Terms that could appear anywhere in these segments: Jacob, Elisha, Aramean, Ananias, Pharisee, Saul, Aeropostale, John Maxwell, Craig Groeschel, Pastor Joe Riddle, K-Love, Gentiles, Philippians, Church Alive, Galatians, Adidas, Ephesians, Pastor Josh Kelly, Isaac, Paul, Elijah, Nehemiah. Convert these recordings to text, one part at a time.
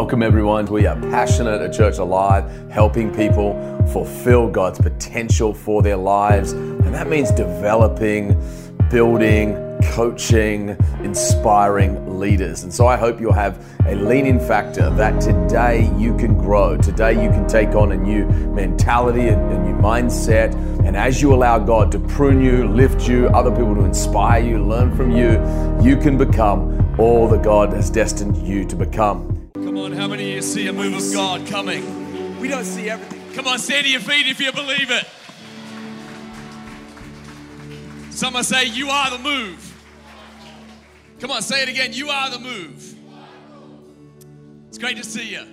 Welcome everyone. We are passionate at Church Alive, helping people fulfill God's potential for their lives. And that means developing, building, coaching, inspiring leaders. And so I hope you'll have a lean-in factor that today you can grow. Today you can take on a new mentality, a new mindset. And as you allow God to prune you, lift you, other people to inspire you, learn from you, you can become all that God has destined you to become. Come on, how many of you see a move of God coming? We don't see everything. Come on, stand to your feet if you believe it. Someone say, you are the move. Come on, say it again. You are the move. It's great to see you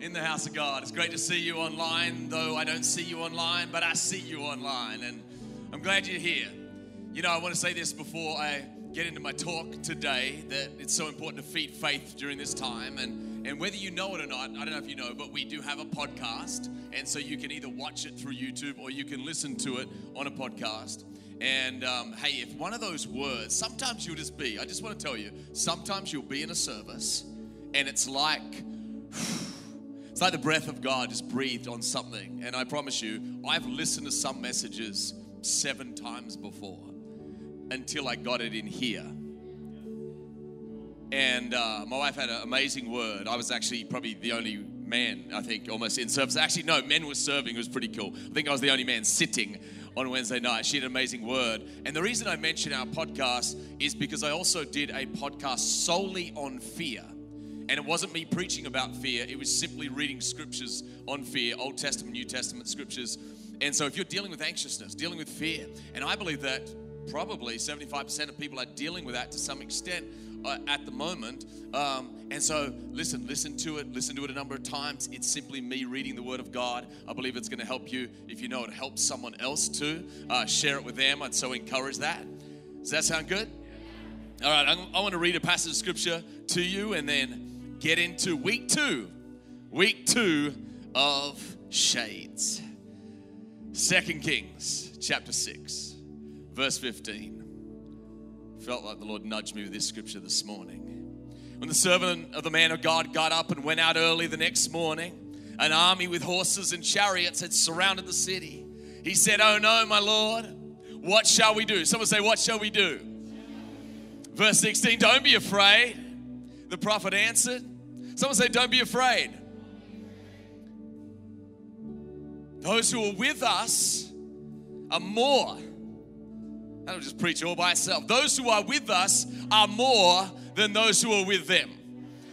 in the house of God. It's great to see you online, though I don't see you online, but I see you online, and I'm glad you're here. You know, I want to say this before I get into my talk today, that it's so important to feed faith during this time, and whether you know it or not, I don't know if you know, but we do have a podcast, and so you can either watch it through YouTube or you can listen to it on a podcast. And hey, if one of those words, sometimes you'll just be, I just want to tell you, sometimes you'll be in a service and it's like the breath of God just breathed on something. And I promise you, I've listened to some messages 7 times before until I got it in here. And my wife had an amazing word. I was actually probably the only man, I think, almost in service. Actually, no, men were serving. It was pretty cool. I think I was the only man sitting on Wednesday night. She had an amazing word. And the reason I mention our podcast is because I also did a podcast solely on fear. And it wasn't me preaching about fear. It was simply reading scriptures on fear, Old Testament, New Testament scriptures. And so if you're dealing with anxiousness, dealing with fear, and I believe that probably 75% of people are dealing with that to some extent at the moment. And so listen to it a number of times. It's simply me reading the Word of God. I believe it's going to help you. If you know it helps someone else too, share it with them. I'd so encourage that. Does that sound good? All right, I want to read a passage of Scripture to you and then get into week two of Shades. Second Kings chapter 6, verse 15. Felt like the Lord nudged me with this scripture this morning. When the servant of the man of God got up and went out early the next morning, an army with horses and chariots had surrounded the city. He said, "Oh no, my Lord, what shall we do?" Someone say, "What shall we do?" Verse 16, "Don't be afraid," the prophet answered. Someone say, "Don't be afraid." Those who are with us are more. That'll just preach all by itself. Those who are with us are more than those who are with them.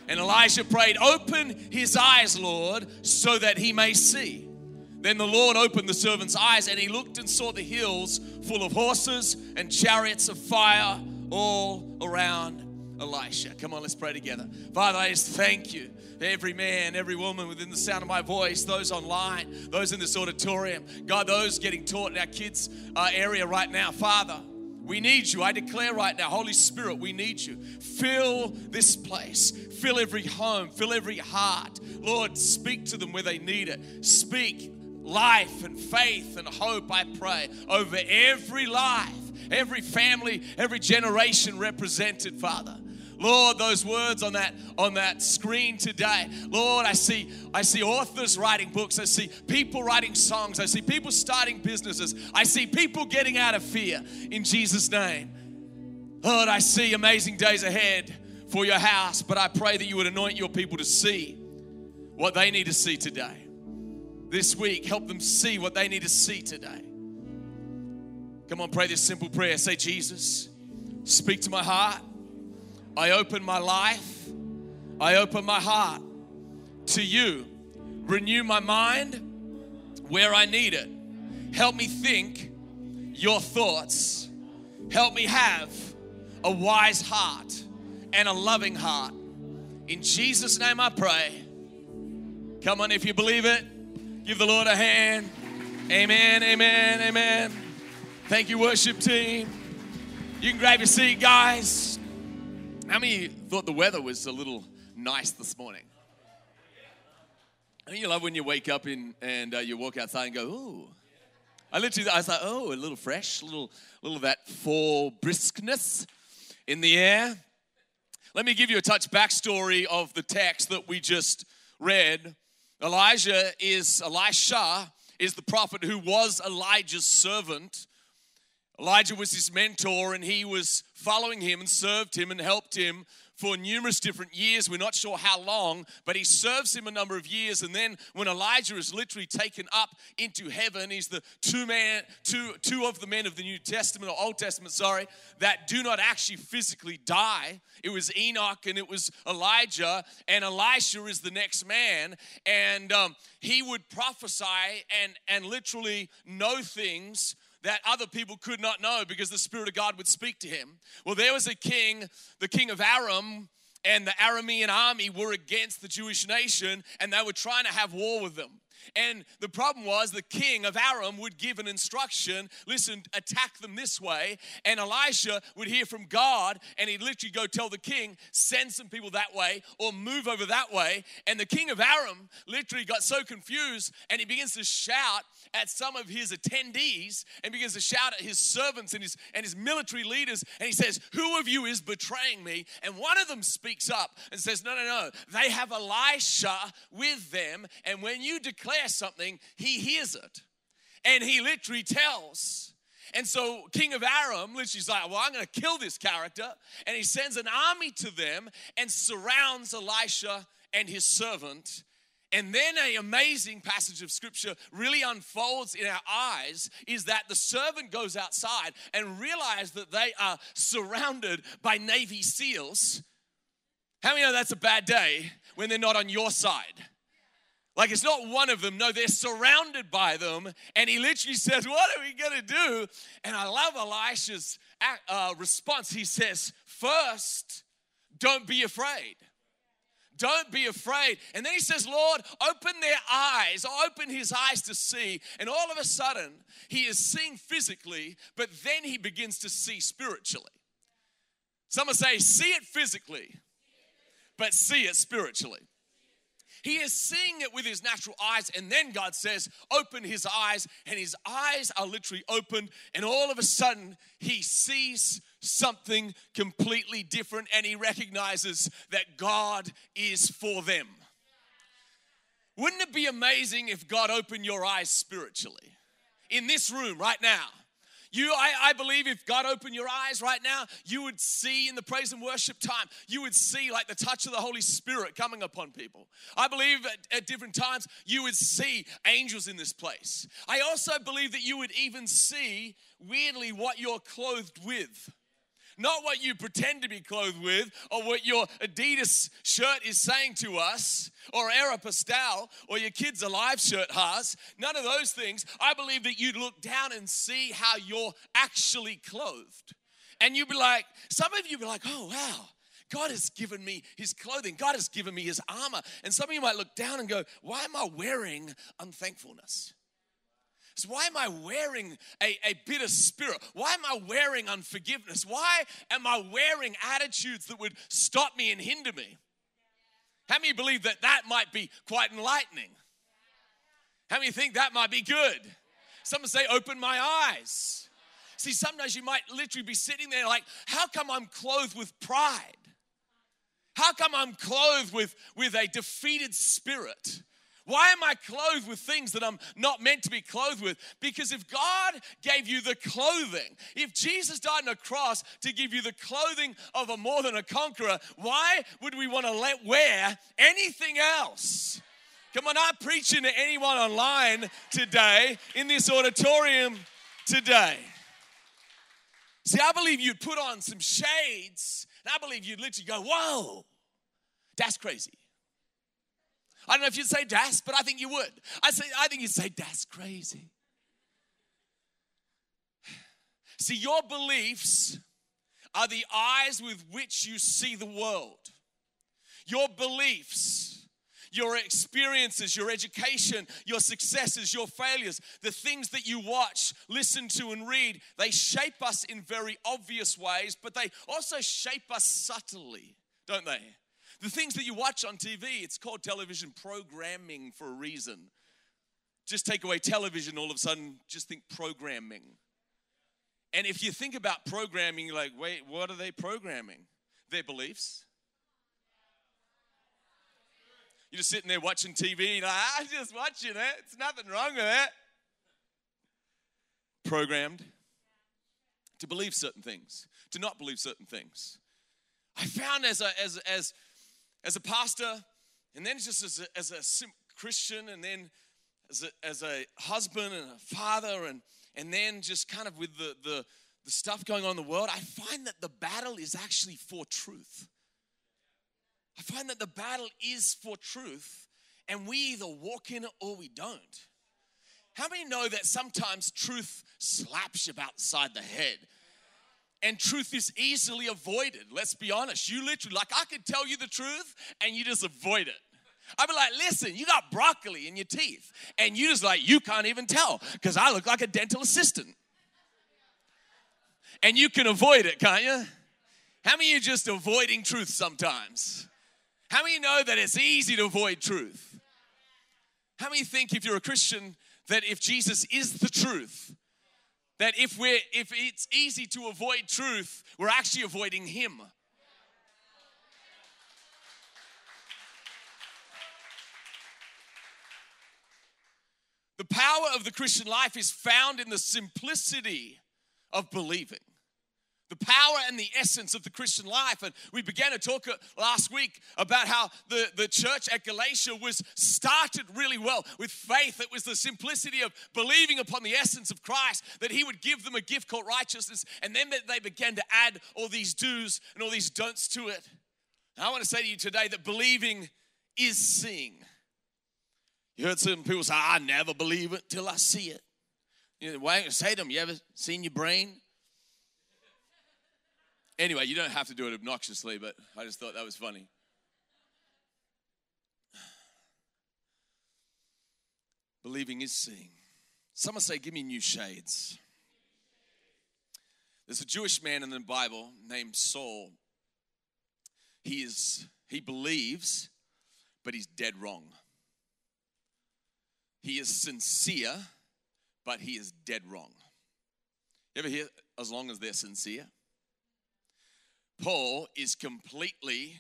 And Elisha prayed, "Open his eyes, Lord, so that he may see." Then the Lord opened the servant's eyes, and he looked and saw the hills full of horses and chariots of fire all around Elisha. Come on, let's pray together. Father, I just thank you. Every man, every woman within the sound of my voice, those online, those in this auditorium, God, those getting taught in our kids' area right now. Father, we need you. I declare right now, Holy Spirit, we need you. Fill this place. Fill every home. Fill every heart. Lord, speak to them where they need it. Speak life and faith and hope, I pray, over every life, every family, every generation represented, Father. Lord, those words on that screen today. Lord, I see authors writing books. I see people writing songs. I see people starting businesses. I see people getting out of fear in Jesus' name. Lord, I see amazing days ahead for your house, but I pray that you would anoint your people to see what they need to see today. This week, help them see what they need to see today. Come on, pray this simple prayer. Say, "Jesus, speak to my heart. I open my life, I open my heart to you. Renew my mind where I need it. Help me think your thoughts. Help me have a wise heart and a loving heart. In Jesus' name I pray." Come on, if you believe it, give the Lord a hand. Amen, amen, amen. Thank you, worship team. You can grab your seat, guys. How many thought the weather was a little nice this morning? Don't you love when you wake up and you walk outside and go, "Ooh." I was like, "Oh, a little fresh, a little of that fall briskness in the air." Let me give you a touch backstory of the text that we just read. Elisha is the prophet who was Elijah's servant. Elijah was his mentor, and he was following him and served him and helped him for numerous different years. We're not sure how long, but he serves him a number of years. And then when Elijah is literally taken up into heaven, he's the two of the men of the New Testament, or Old Testament, that do not actually physically die. It was Enoch and it was Elijah, and Elisha is the next man. And he would prophesy and literally know things that other people could not know because the Spirit of God would speak to him. Well, there was a king, the king of Aram, and the Aramean army were against the Jewish nation, and they were trying to have war with them. And the problem was the king of Aram would give an instruction, listen, attack them this way, and Elisha would hear from God, and he'd literally go tell the king, send some people that way or move over that way. And the king of Aram literally got so confused, and he begins to shout at some of his attendees and begins to shout at his servants and his military leaders, and he says, who of you is betraying me? And one of them speaks up and says, no, they have Elisha with them, and when you declare something, he hears it, and he literally tells. And so king of Aram literally's like, well, I'm going to kill this character, and he sends an army to them and surrounds Elisha and his servant. And then an amazing passage of scripture really unfolds in our eyes, is that the servant goes outside and realizes that they are surrounded by Navy SEALs. How many know that's a bad day when they're not on your side? Like, it's not one of them. No, they're surrounded by them. And he literally says, what are we going to do? And I love Elisha's response. He says, first, don't be afraid. Don't be afraid. And then he says, Lord, open their eyes. Open his eyes to see. And all of a sudden, he is seeing physically, but then he begins to see spiritually. Some say, see it physically, but see it spiritually. He is seeing it with his natural eyes, and then God says, open his eyes, and his eyes are literally opened, and all of a sudden, he sees something completely different, and he recognizes that God is for them. Wouldn't it be amazing if God opened your eyes spiritually? In this room right now. I believe if God opened your eyes right now, you would see in the praise and worship time, you would see like the touch of the Holy Spirit coming upon people. I believe at different times, you would see angels in this place. I also believe that you would even see, weirdly, what you're clothed with. Not what you pretend to be clothed with, or what your Adidas shirt is saying to us, or Aeropostale, or your Kids Alive shirt has. None of those things. I believe that you'd look down and see how you're actually clothed. And you'd be like, some of you be like, oh, wow, God has given me his clothing. God has given me his armor. And some of you might look down and go, why am I wearing unthankfulness? Why am I wearing a bitter spirit? Why am I wearing unforgiveness? Why am I wearing attitudes that would stop me and hinder me? How many believe that might be quite enlightening? How many think that might be good? Some say, open my eyes. See, sometimes you might literally be sitting there like, how come I'm clothed with pride? How come I'm clothed with a defeated spirit? Why am I clothed with things that I'm not meant to be clothed with? Because if God gave you the clothing, if Jesus died on a cross to give you the clothing of a more than a conqueror, why would we want to wear anything else? Come on, I'm preaching to anyone online today, in this auditorium today. See, I believe you'd put on some shades, and I believe you'd literally go, whoa, that's crazy. I don't know if you'd say das, but I think you would. I think you'd say that's crazy. See, your beliefs are the eyes with which you see the world. Your beliefs, your experiences, your education, your successes, your failures, the things that you watch, listen to, and read, they shape us in very obvious ways, but they also shape us subtly, don't they? The things that you watch on TV, it's called television programming for a reason. Just take away television, all of a sudden, just think programming. And if you think about programming, you're like, wait, what are they programming? Their beliefs, You're just sitting there watching TV. You're like, I'm just watching it. It's nothing wrong with it. Programmed to believe certain things, to not believe certain things. I found as a pastor, and then just as a Christian, and then as a husband and a father, and then just kind of with the stuff going on in the world, I find that the battle is actually for truth. I find that the battle is for truth, and we either walk in it or we don't. How many know that sometimes truth slaps you outside the head? And truth is easily avoided. Let's be honest. You literally, like, I could tell you the truth and you just avoid it. I'd be like, listen, you got broccoli in your teeth. And you just like, you can't even tell because I look like a dental assistant. And you can avoid it, can't you? How many of you are just avoiding truth sometimes? How many know that it's easy to avoid truth? How many think if you're a Christian that if Jesus is the truth, that if it's easy to avoid truth, we're actually avoiding him? The power of the Christian life is found in the simplicity of believing. The power and the essence of the Christian life. And we began to talk last week about how the church at Galatia was started really well with faith. It was the simplicity of believing upon the essence of Christ, that he would give them a gift called righteousness, and then that they began to add all these do's and all these don'ts to it. And I want to say to you today that believing is seeing. You heard certain people say, I never believe it till I see it. You know, why say to them, you ever seen your brain? Anyway, you don't have to do it obnoxiously, but I just thought that was funny. Believing is seeing. Someone say, give me new shades. There's a Jewish man in the Bible named Saul. He believes, but he's dead wrong. He is sincere, but he is dead wrong. You ever hear, as long as they're sincere? Paul is completely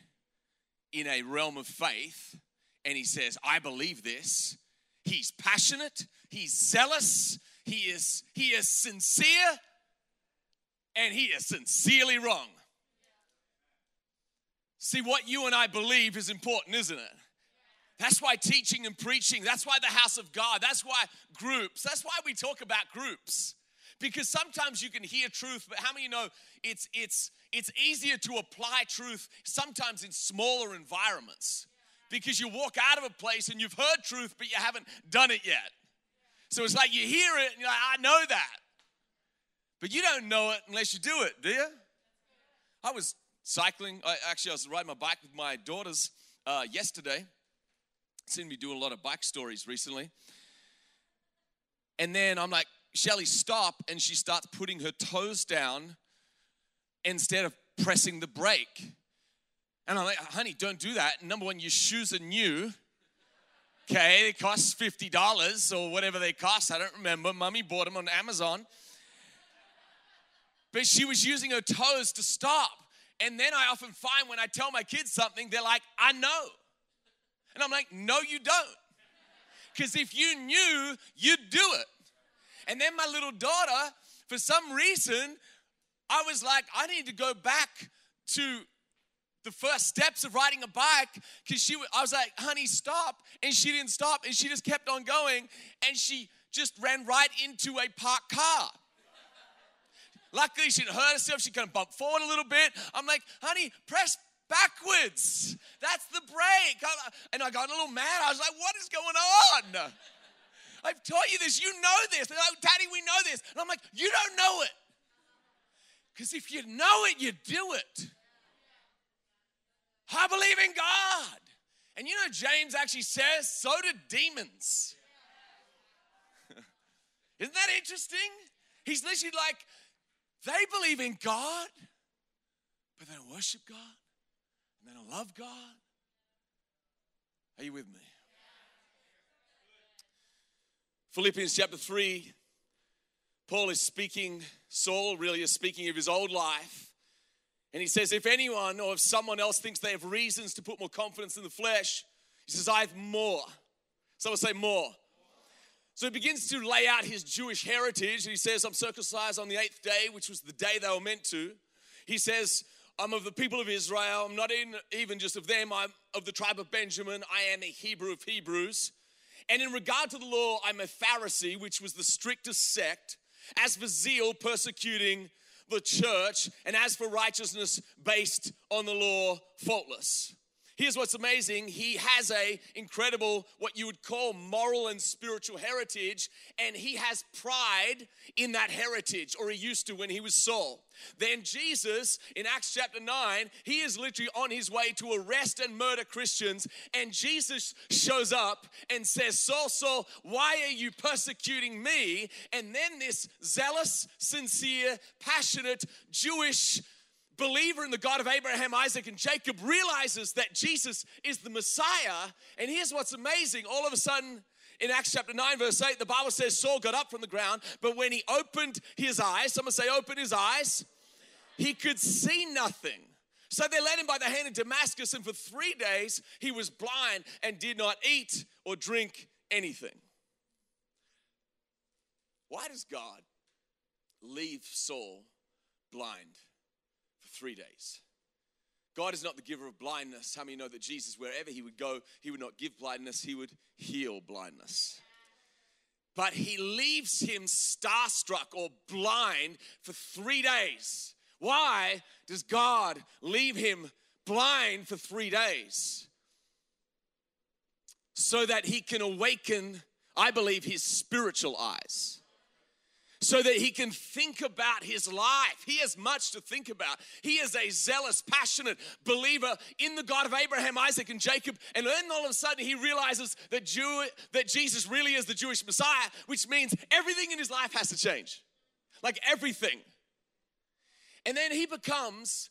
in a realm of faith, and he says, I believe this. He's passionate, he's zealous, he is sincere, and he is sincerely wrong. See, what you and I believe is important, isn't it? That's why teaching and preaching, that's why the house of God, that's why groups, that's why we talk about groups. Because sometimes you can hear truth, but how many know it's easier to apply truth sometimes in smaller environments, because you walk out of a place and you've heard truth, but you haven't done it yet. So it's like you hear it and you're like, I know that. But you don't know it unless you do it, do you? I was cycling. I was riding my bike with my daughters yesterday. Seen me do a lot of bike stories recently. And then I'm like, Shelly, stop, and she starts putting her toes down instead of pressing the brake. And I'm like, honey, don't do that. Number one, your shoes are new. Okay, they cost $50 or whatever they cost. I don't remember. Mummy bought them on Amazon. But she was using her toes to stop. And then I often find when I tell my kids something, they're like, I know. And I'm like, no, you don't. Because if you knew, you'd do it. And then my little daughter, for some reason, I was like, I need to go back to the first steps of riding a bike, because I was like, honey, stop. And she didn't stop, and she just kept on going, and she just ran right into a parked car. Luckily, she didn't hurt herself. She kind of bumped forward a little bit. I'm like, honey, press backwards. That's the brake. And I got a little mad. I was like, what is going on? I've taught you this. You know this. They're like, Daddy, we know this. And I'm like, you don't know it. Because if you know it, you do it. I believe in God. And you know, James actually says, so do demons. Isn't that interesting? He's literally like, they believe in God, but they don't worship God. And they don't love God. Are you with me? Philippians chapter 3, Paul is speaking, Saul really is speaking of his old life. And he says, if anyone or if someone else thinks they have reasons to put more confidence in the flesh, He says, I have more. Someone say more. So he begins to lay out his Jewish heritage. And he says, I'm circumcised on the 8th day, which was the day they were meant to. He says, I'm of the people of Israel. I'm not even just of them. I'm of the tribe of Benjamin. I am a Hebrew of Hebrews. And in regard to the law, I'm a Pharisee, which was the strictest sect. As for zeal, persecuting the church. And as for righteousness, based on the law, faultless. Here's what's amazing. He has an incredible, what you would call moral and spiritual heritage, and he has pride in that heritage, or he used to when he was Saul. Then Jesus, in Acts chapter 9, he is literally on his way to arrest and murder Christians, and Jesus shows up and says, Saul, Saul, why are you persecuting me? And then this zealous, sincere, passionate Jewish believer in the God of Abraham, Isaac, and Jacob realizes that Jesus is the Messiah. And here's what's amazing. All of a sudden, in Acts chapter 9, verse 8, the Bible says Saul got up from the ground, but when he opened his eyes, someone say open his eyes, he could see nothing. So they led him by the hand in Damascus, and for 3 days he was blind and did not eat or drink anything. Why does God leave Saul blind? 3 days. God is not the giver of blindness. How many know that Jesus, wherever he would go, he would not give blindness, he would heal blindness. But he leaves him starstruck or blind for 3 days. Why does God leave him blind for 3 days? So that he can awaken, I believe, his spiritual eyes. So that he can think about his life. He has much to think about. He is a zealous, passionate believer in the God of Abraham, Isaac, and Jacob. And then all of a sudden he realizes that Jesus really is the Jewish Messiah, which means everything in his life has to change. Like everything. And then he becomes,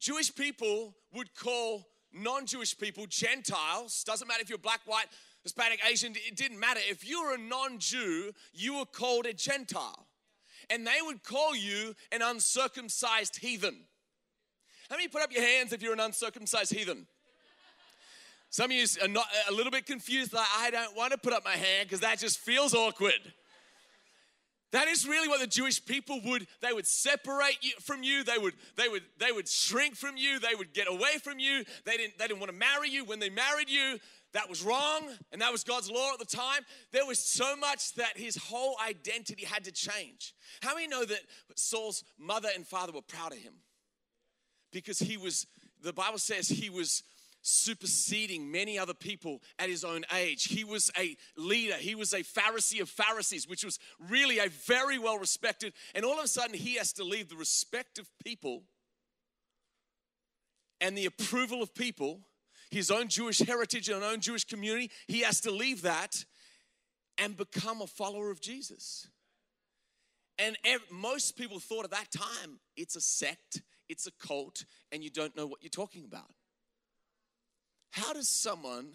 Jewish people would call non-Jewish people Gentiles. Doesn't matter if you're black, white, Hispanic, Asian, it didn't matter. If you were a non-Jew, you were called a Gentile. And they would call you an uncircumcised heathen. How many put up your hands if you're an uncircumcised heathen? Some of you are not, a little bit confused, like, I don't want to put up my hand because that just feels awkward. That is really what the Jewish people would, they would separate you from you, they would shrink from you, they would get away from you, they didn't want to marry you. When they married you, that was wrong, and that was God's law at the time. There was so much that his whole identity had to change. How many know that Saul's mother and father were proud of him? Because he was, the Bible says he was superseding many other people at his own age. He was a leader. He was a Pharisee of Pharisees, which was really a very well-respected, and all of a sudden he has to leave the respect of people and the approval of people, his own Jewish heritage and his own Jewish community. He has to leave that and become a follower of Jesus. And most people thought at that time, it's a sect, it's a cult, and you don't know what you're talking about. How does someone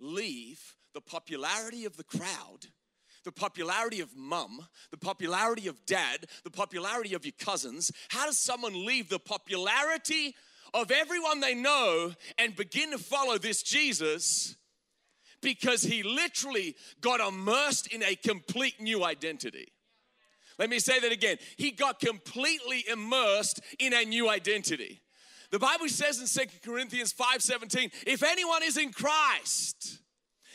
leave the popularity of the crowd, the popularity of mum, the popularity of dad, the popularity of your cousins? How does someone leave the popularity of everyone they know and begin to follow this Jesus? Because he literally got immersed in a complete new identity. Let me say that again. He got completely immersed in a new identity. The Bible says in 2 Corinthians 5:17, if anyone is in Christ,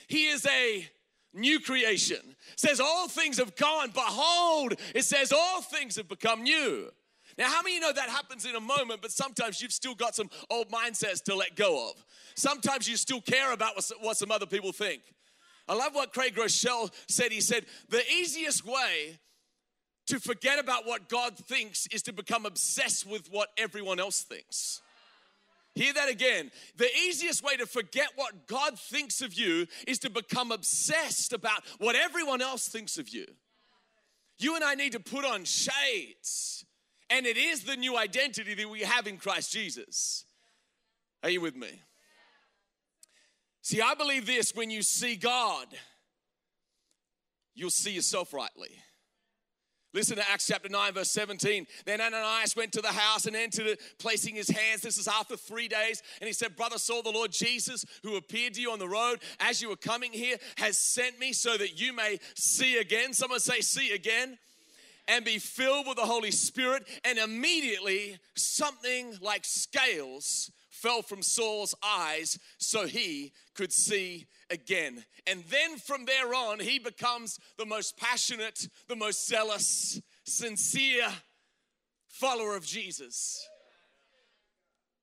he is a new creation. It says all things have gone. Behold, it says all things have become new. Now, how many of you know that happens in a moment, but sometimes you've still got some old mindsets to let go of. Sometimes you still care about what some other people think. I love what Craig Groeschel said. He said, the easiest way to forget about what God thinks is to become obsessed with what everyone else thinks. Hear that again. The easiest way to forget what God thinks of you is to become obsessed about what everyone else thinks of you. You and I need to put on shades. And it is the new identity that we have in Christ Jesus. Are you with me? See, I believe this. When you see God, you'll see yourself rightly. Listen to Acts chapter 9, verse 17. Then Ananias went to the house and entered it, placing his hands. This is after 3 days. And he said, brother Saul, the Lord Jesus, who appeared to you on the road as you were coming here, has sent me so that you may see again. Someone say, see again. And be filled with the Holy Spirit. And immediately something like scales fell from Saul's eyes so he could see again. And then from there on, he becomes the most passionate, the most zealous, sincere follower of Jesus.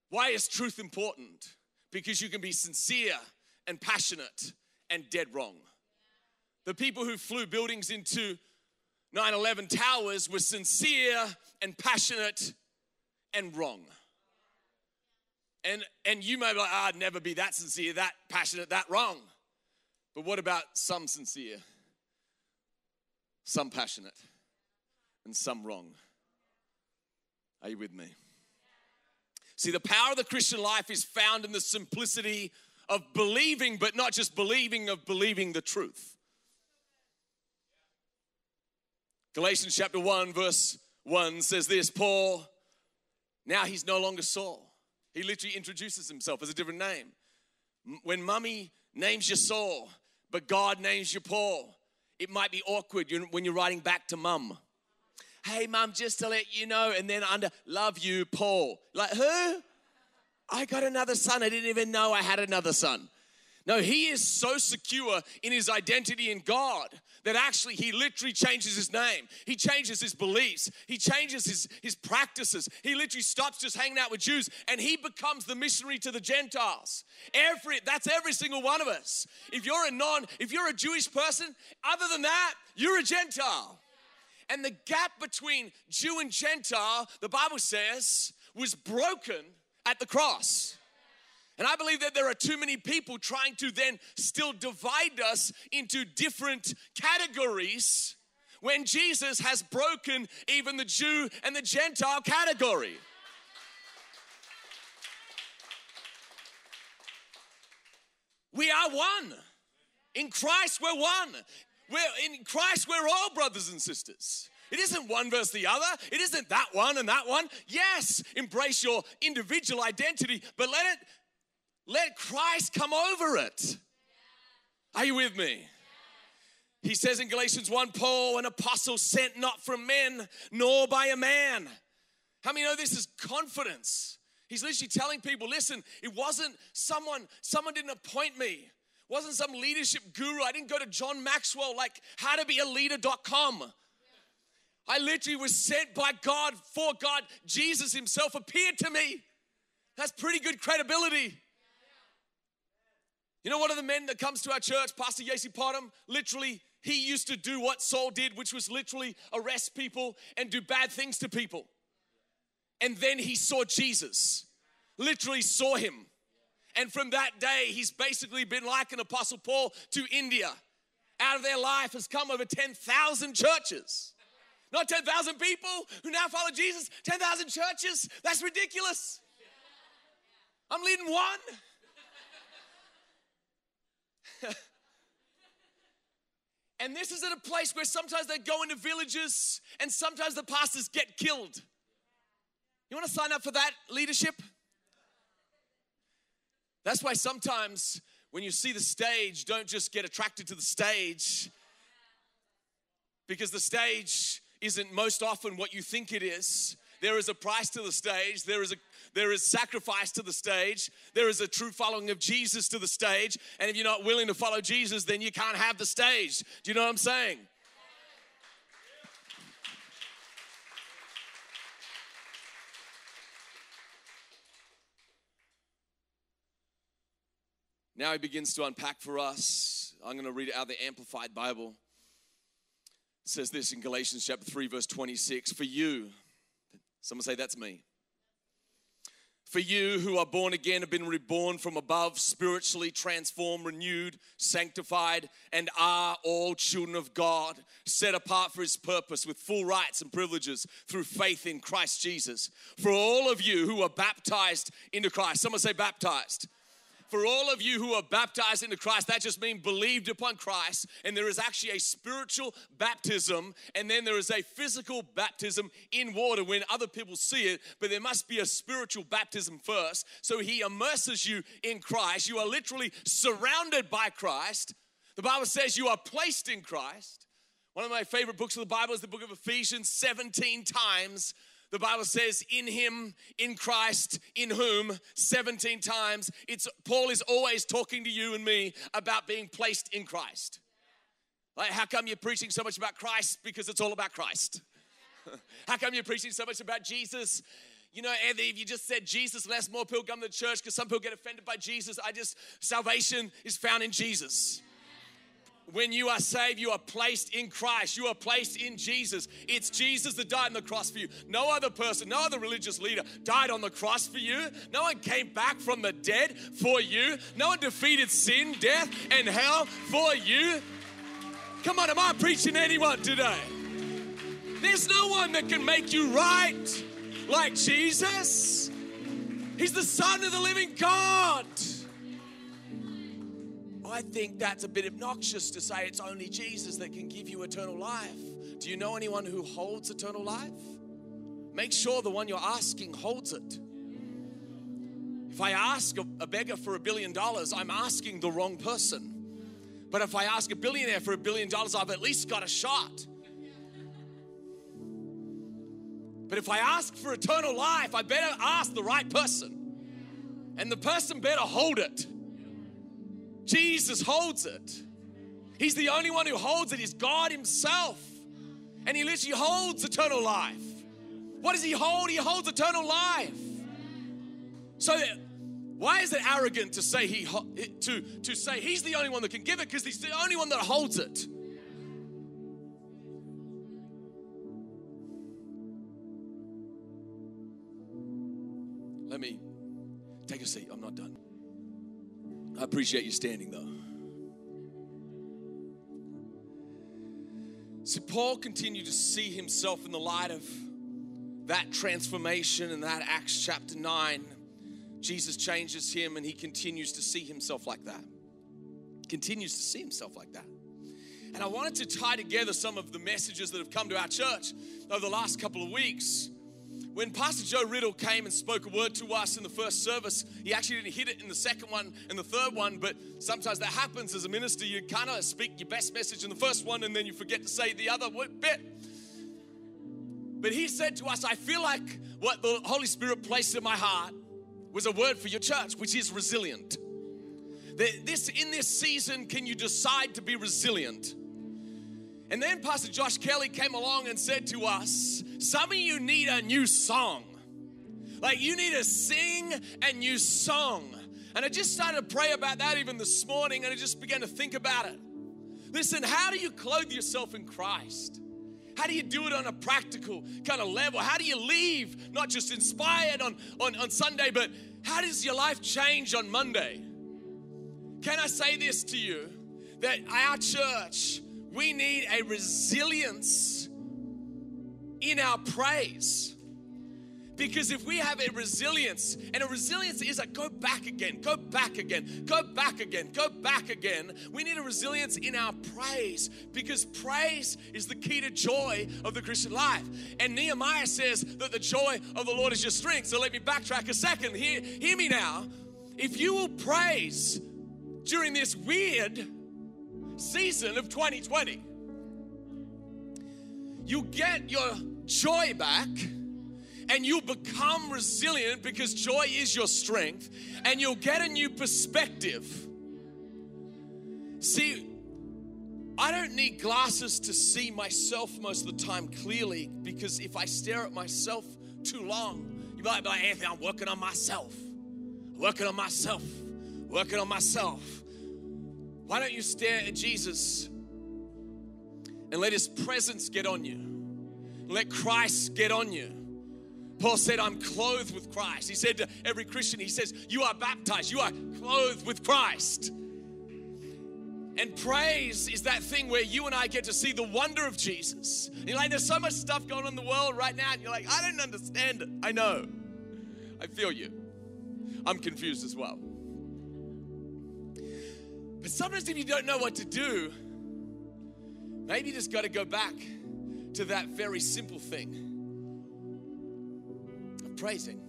Why is truth important? Because you can be sincere and passionate and dead wrong. The people who flew buildings into 9/11 towers were sincere and passionate and wrong. And you may be like, I'd never be that sincere, that passionate, that wrong. But what about some sincere, some passionate, and some wrong? Are you with me? See, the power of the Christian life is found in the simplicity of believing, but not just believing, of believing the truth. Galatians chapter 1, verse 1 says this, Paul, now he's no longer Saul. He literally introduces himself as a different name. When mummy names you Saul, but God names you Paul, it might be awkward when you're writing back to mum. Hey, mum, just to let you know, and then under, love you, Paul. Like, who? I got another son. I didn't even know I had another son. No, he is so secure in his identity in God that actually he literally changes his name. He changes his beliefs. He changes his practices. He literally stops just hanging out with Jews and he becomes the missionary to the Gentiles. That's every single one of us. If you're a Jewish person, other than that, you're a Gentile. And the gap between Jew and Gentile, the Bible says, was broken at the cross. And I believe that there are too many people trying to then still divide us into different categories when Jesus has broken even the Jew and the Gentile category. We are one. In Christ, we're one. In Christ, we're all brothers and sisters. It isn't one versus the other. It isn't that one and that one. Yes, embrace your individual identity, but let Christ come over it. Are you with me? He says in Galatians 1, Paul, an apostle sent not from men, nor by a man. How many know this is confidence? He's literally telling people, listen, it wasn't someone didn't appoint me. It wasn't some leadership guru. I didn't go to John Maxwell, like howtobealeader.com. I literally was sent by God, for God. Jesus himself appeared to me. That's pretty good credibility. You know, one of the men that comes to our church, Pastor Yasi Potom, literally, he used to do what Saul did, which was literally arrest people and do bad things to people. And then he saw Jesus, literally saw him. And from that day, he's basically been like an Apostle Paul to India. Out of their life has come over 10,000 churches. Not 10,000 people who now follow Jesus, 10,000 churches. That's ridiculous. I'm leading one. And this is at a place where sometimes they go into villages and sometimes the pastors get killed. You want to sign up for that leadership? That's why sometimes when you see the stage, don't just get attracted to the stage, because the stage isn't most often what you think it is. There is a price to the stage. There is sacrifice to the stage. There is a true following of Jesus to the stage. And if you're not willing to follow Jesus, then you can't have the stage. Do you know what I'm saying? Now he begins to unpack for us. I'm going to read it out of the Amplified Bible. It says this in Galatians chapter 3, verse 26. For you... Someone say, that's me. For you who are born again, have been reborn from above, spiritually transformed, renewed, sanctified, and are all children of God, set apart for his purpose with full rights and privileges through faith in Christ Jesus. For all of you who are baptized into Christ, someone say baptized. for all of you who are baptized into Christ, that just means believed upon Christ. And there is actually a spiritual baptism, and then there is a physical baptism in water when other people see it, but there must be a spiritual baptism first. So he immerses you in Christ. You are literally surrounded by Christ. The Bible says you are placed in Christ. One of my favorite books of the Bible is the book of Ephesians. 17 times the Bible says in him, in Christ, in whom, 17 times. Paul is always talking to you and me about being placed in Christ. Like, how come you're preaching so much about Christ? Because it's all about Christ. How come you're preaching so much about Jesus? You know, if you just said Jesus less, more people come to the church because some people get offended by Jesus. Salvation is found in Jesus. When you are saved, you are placed in Christ. You are placed in Jesus. It's Jesus that died on the cross for you. No other person, no other religious leader died on the cross for you. No one came back from the dead for you. No one defeated sin, death, and hell for you. Come on, am I preaching to anyone today? There's no one that can make you right like Jesus. He's the Son of the living God. I think that's a bit obnoxious to say it's only Jesus that can give you eternal life. Do you know anyone who holds eternal life? Make sure the one you're asking holds it. If I ask a beggar for $1 billion, I'm asking the wrong person. But if I ask a billionaire for $1 billion, I've at least got a shot. But if I ask for eternal life, I better ask the right person. And the person better hold it. Jesus holds it. He's the only one who holds it. He's God himself. And he literally holds eternal life. What does he hold? He holds eternal life. So why is it arrogant to say say he's the only one that can give it? Because he's the only one that holds it. Let me take a seat. I'm not done. I appreciate you standing though. See, Paul continued to see himself in the light of that transformation in that Acts chapter 9. Jesus changes him and he continues to see himself like that. And I wanted to tie together some of the messages that have come to our church over the last couple of weeks. When Pastor Joe Riddle came and spoke a word to us in the first service, he actually didn't hit it in the second one and the third one, but sometimes that happens as a minister. You kind of speak your best message in the first one and then you forget to say the other bit. But he said to us, I feel like what the Holy Spirit placed in my heart was a word for your church, which is resilient. In this season, can you decide to be resilient? And then Pastor Josh Kelly came along and said to us, some of you need a new song. Like, you need to sing a new song. And I just started to pray about that even this morning, and I just began to think about it. Listen, how do you clothe yourself in Christ? How do you do it on a practical kind of level? How do you leave, not just inspired on Sunday, but how does your life change on Monday? Can I say this to you? That our church, we need a resilience in our praise. Because if we have a resilience, and a resilience is a go back again, go back again, go back again, go back again. We need a resilience in our praise, because praise is the key to joy of the Christian life. And Nehemiah says that the joy of the Lord is your strength. So let me backtrack a second. Hear me now. If you will praise during this weird season of 2020, you get your joy back and you become resilient, because joy is your strength, and you'll get a new perspective. See, I don't need glasses to see myself most of the time clearly, because if I stare at myself too long, you might be like, Anthony, I'm working on myself, Why don't you stare at Jesus and let his presence get on you? Let Christ get on you. Paul said, I'm clothed with Christ. He said to every Christian, he says, you are baptized, you are clothed with Christ. And praise is that thing where you and I get to see the wonder of Jesus. And you're like, there's so much stuff going on in the world right now. And you're like, I don't understand it. I know. I feel you. I'm confused as well. But sometimes if you don't know what to do, maybe you just got to go back to that very simple thing of praising.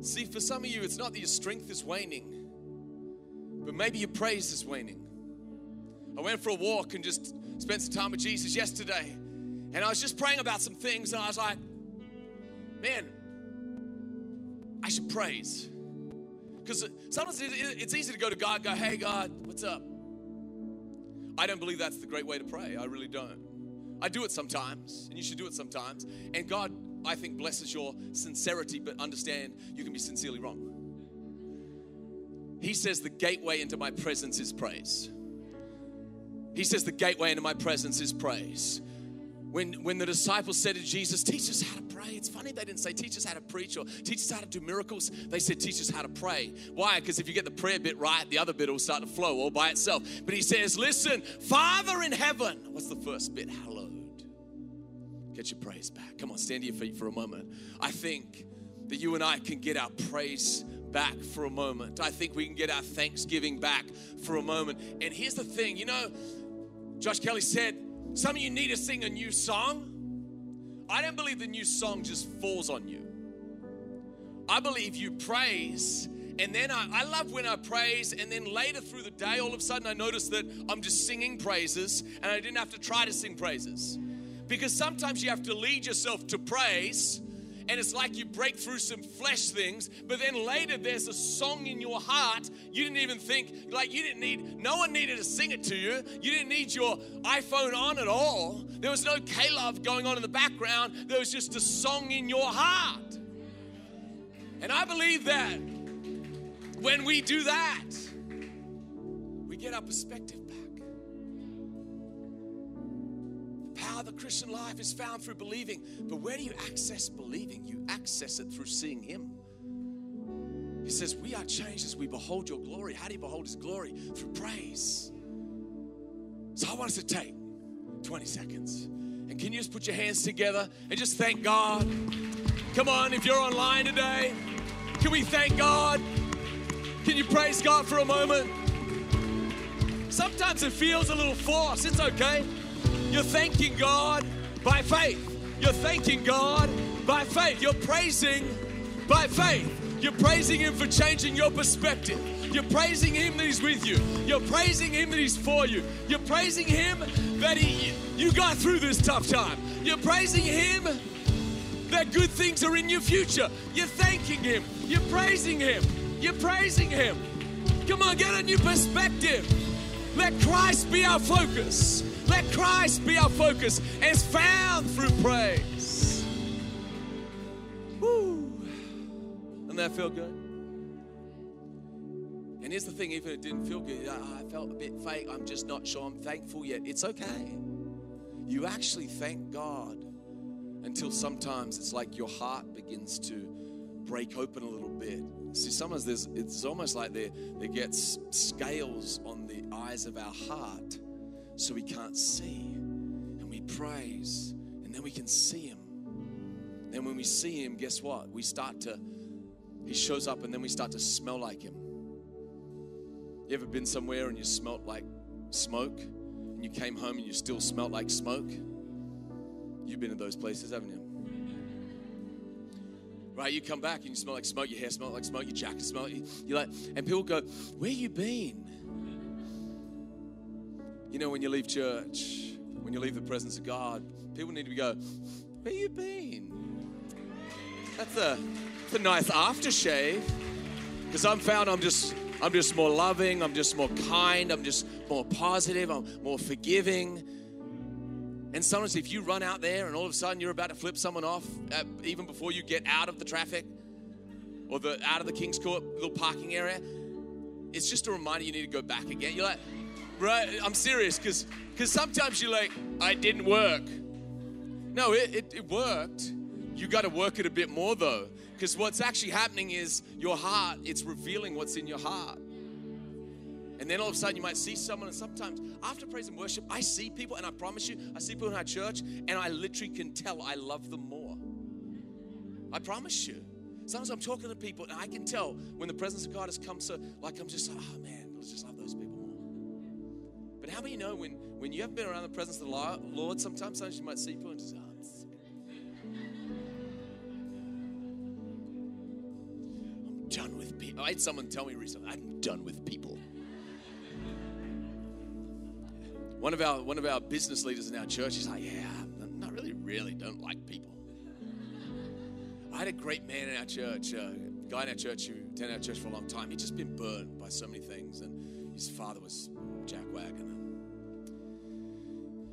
See, for some of you, it's not that your strength is waning, but maybe your praise is waning. I went for a walk and just spent some time with Jesus yesterday, and I was just praying about some things, and I was like, man, I should praise. Because sometimes it's easy to go to God and go, hey, God, what's up? I don't believe that's the great way to pray. I really don't. I do it sometimes, and you should do it sometimes. And God, I think, blesses your sincerity, but understand you can be sincerely wrong. He says the gateway into my presence is praise. He says the gateway into my presence is praise. When the disciples said to Jesus, teach us how to pray. It's funny they didn't say teach us how to preach or teach us how to do miracles. They said teach us how to pray. Why? Because if you get the prayer bit right, the other bit will start to flow all by itself. But he says, listen, Father in heaven. What's the first bit? Hallowed. Get your praise back. Come on, stand to your feet for a moment. I think that you and I can get our praise back for a moment. I think we can get our thanksgiving back for a moment. And here's the thing, you know, Josh Kelly said, some of you need to sing a new song. I don't believe the new song just falls on you. I believe you praise, and then I love when I praise, and then later through the day, all of a sudden I notice that I'm just singing praises, and I didn't have to try to sing praises. Because sometimes you have to lead yourself to praise, and it's like you break through some flesh things, but then later there's a song in your heart. You didn't even think, like you didn't need, no one needed to sing it to you. You didn't need your iPhone on at all. There was no K-Love going on in the background. There was just a song in your heart. And I believe that when we do that, we get our perspective back. How the Christian life is found through believing. But where do you access believing? You access it through seeing Him. He says, we are changed as we behold your glory. How do you behold His glory? Through praise. So I want us to take 20 seconds. And can you just put your hands together and just thank God? Come on, if you're online today, can we thank God? Can you praise God for a moment? Sometimes it feels a little forced. It's okay. You're thanking God by faith. You're thanking God by faith. You're praising by faith. You're praising Him for changing your perspective. You're praising Him that He's with you. You're praising Him that He's for you. You're praising Him that you got through this tough time. You're praising Him that good things are in your future. You're thanking Him. You're praising Him. You're praising Him. Come on, get a new perspective. Let Christ be our focus. Let Christ be our focus as found through praise. Woo! Doesn't that feel good? And here's the thing, even if it didn't feel good, I felt a bit fake. I'm just not sure I'm thankful yet. It's okay. You actually thank God until sometimes it's like your heart begins to break open a little bit. See, sometimes it's almost like there gets scales on the eyes of our heart so we can't see. And we praise, and then we can see Him. Then when we see Him, guess what? He shows up, and then we start to smell like Him. You ever been somewhere and you smelt like smoke? And you came home and you still smelt like smoke? You've been to those places, haven't you? Right, you come back and you smell like smoke, your hair smells like smoke, your jacket smells like, you're like, and people go, where you been? You know, when you leave church, when you leave the presence of God, people need to go, where you been? That's a nice aftershave. Because I'm found I'm just more loving, I'm just more kind, I'm just more positive, I'm more forgiving. And sometimes if you run out there and all of a sudden you're about to flip someone off, even before you get out of the traffic or out of the King's Court little parking area, it's just a reminder you need to go back again. You're like, right, I'm serious, because sometimes you're like, I didn't work. No, it worked. You got to work it a bit more though, because what's actually happening is your heart, it's revealing what's in your heart. And then all of a sudden you might see someone, and sometimes after praise and worship, I see people, and I promise you, I see people in our church, and I literally can tell I love them more. I promise you. Sometimes I'm talking to people and I can tell when the presence of God has come, so like I'm just like, oh man, I just love those people more. But how many know when you haven't been around the presence of the Lord, sometimes you might see people and just, oh, I'm sick. I'm done with people. I had someone tell me recently, I'm done with people. One of our business leaders in our church is like, yeah, I really don't like people. I had a great man in our church, a guy in our church who attended our church for a long time. He'd just been burned by so many things, and his father was Jack Wagon.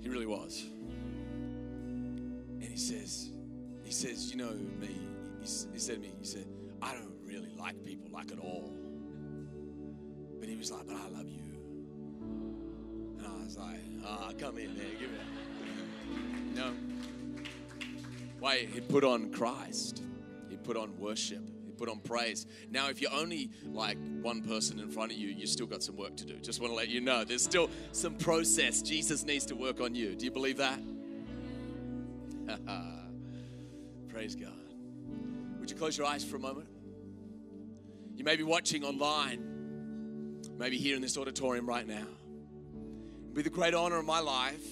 He really was. And he says, you know me. He said to me, he said, I don't really like people, like at all. But he was like, but I love you. And I was like, ah, oh, come in, man, give it up. No. Why? He put on Christ. He put on worship. He put on praise. Now, if you're only like one person in front of you, you still got some work to do. Just want to let you know, there's still some process. Jesus needs to work on you. Do you believe that? Praise God. Would you close your eyes for a moment? You may be watching online, maybe here in this auditorium right now. It'd be the great honor of my life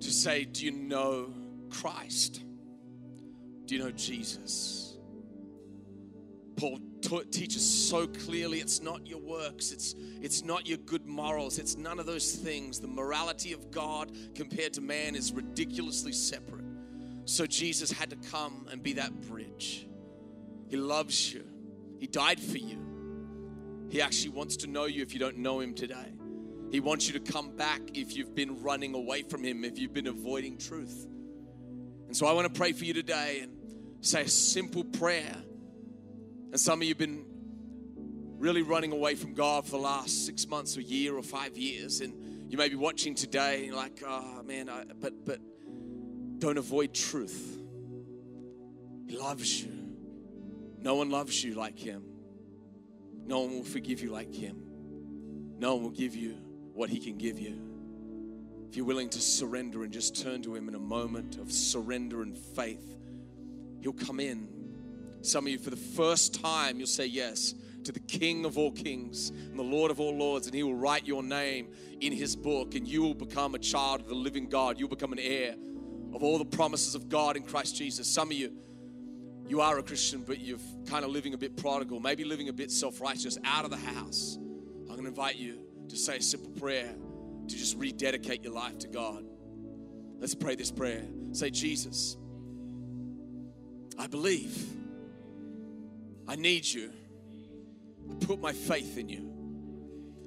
to say, do you know Christ? Do you know Jesus? Paul teaches so clearly, it's not your works, it's not your good morals, it's none of those things. The morality of God compared to man is ridiculously separate. So Jesus had to come and be that bridge. He loves you. He died for you. He actually wants to know you if you don't know him today. He wants you to come back if you've been running away from him, if you've been avoiding truth. And so I want to pray for you today and say a simple prayer. And some of you have been really running away from God for the last 6 months or year or 5 years. And you may be watching today and you're like, oh man, but don't avoid truth. He loves you. No one loves you like him. No one will forgive you like him. No one will give you what he can give you. If you're willing to surrender and just turn to him in a moment of surrender and faith, he'll come in. Some of you, for the first time, you'll say yes to the King of all kings and the Lord of all lords, and he will write your name in his book, and you will become a child of the living God. You'll become an heir of all the promises of God in Christ Jesus. Some of you, you are a Christian, but you're kind of living a bit prodigal, maybe living a bit self-righteous, out of the house. I'm going to invite you to say a simple prayer to just rededicate your life to God. Let's pray this prayer. Say, Jesus, I believe. I need you. I put my faith in you.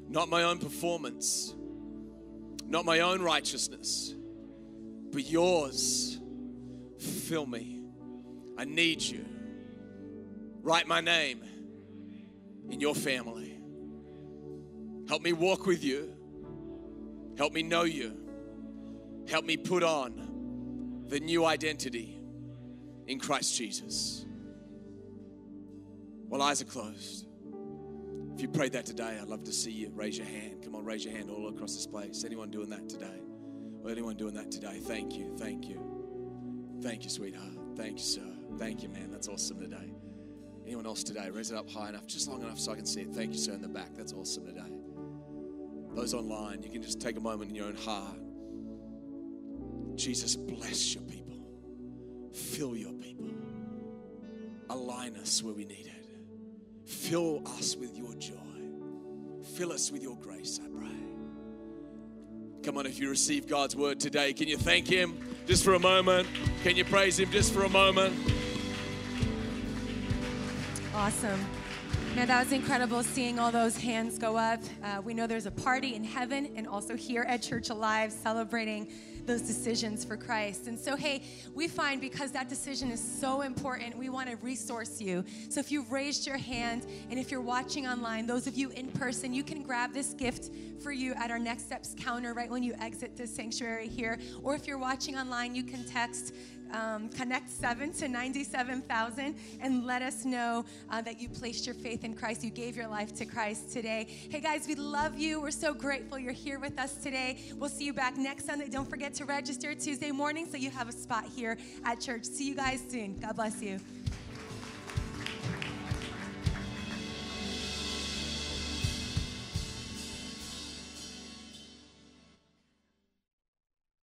Not my own performance, not my own righteousness, but yours. Fill me. I need you. Write my name in your family. Help me walk with you. Help me know you. Help me put on the new identity in Christ Jesus. While eyes are closed, if you prayed that today, I'd love to see you. Raise your hand. Come on, raise your hand all across this place. Anyone doing that today? Or anyone doing that today? Thank you. Thank you. Thank you, sweetheart. Thank you, sir. Thank you, man. That's awesome today. Anyone else today? Raise it up high enough, just long enough so I can see it. Thank you, sir, in the back. That's awesome today. Those online, you can just take a moment in your own heart. Jesus, bless your people. Fill your people. Align us where we need it. Fill us with your joy. Fill us with your grace, I pray. Come on, if you receive God's word today, can you thank him just for a moment? Can you praise him just for a moment? Awesome. Man, that was incredible seeing all those hands go up. We know there's a party in heaven and also here at Church Alive celebrating those decisions for Christ. And so, hey, we find because that decision is so important, we want to resource you. So if you've raised your hand and if you're watching online, those of you in person, you can grab this gift for you at our Next Steps counter right when you exit this sanctuary here. Or if you're watching online, you can text Connect 7 to 97,000 and let us know that you placed your faith in Christ. You gave your life to Christ today. Hey guys, we love you. We're so grateful you're here with us today. We'll see you back next Sunday. Don't forget to register Tuesday morning so you have a spot here at church. See you guys soon. God bless you.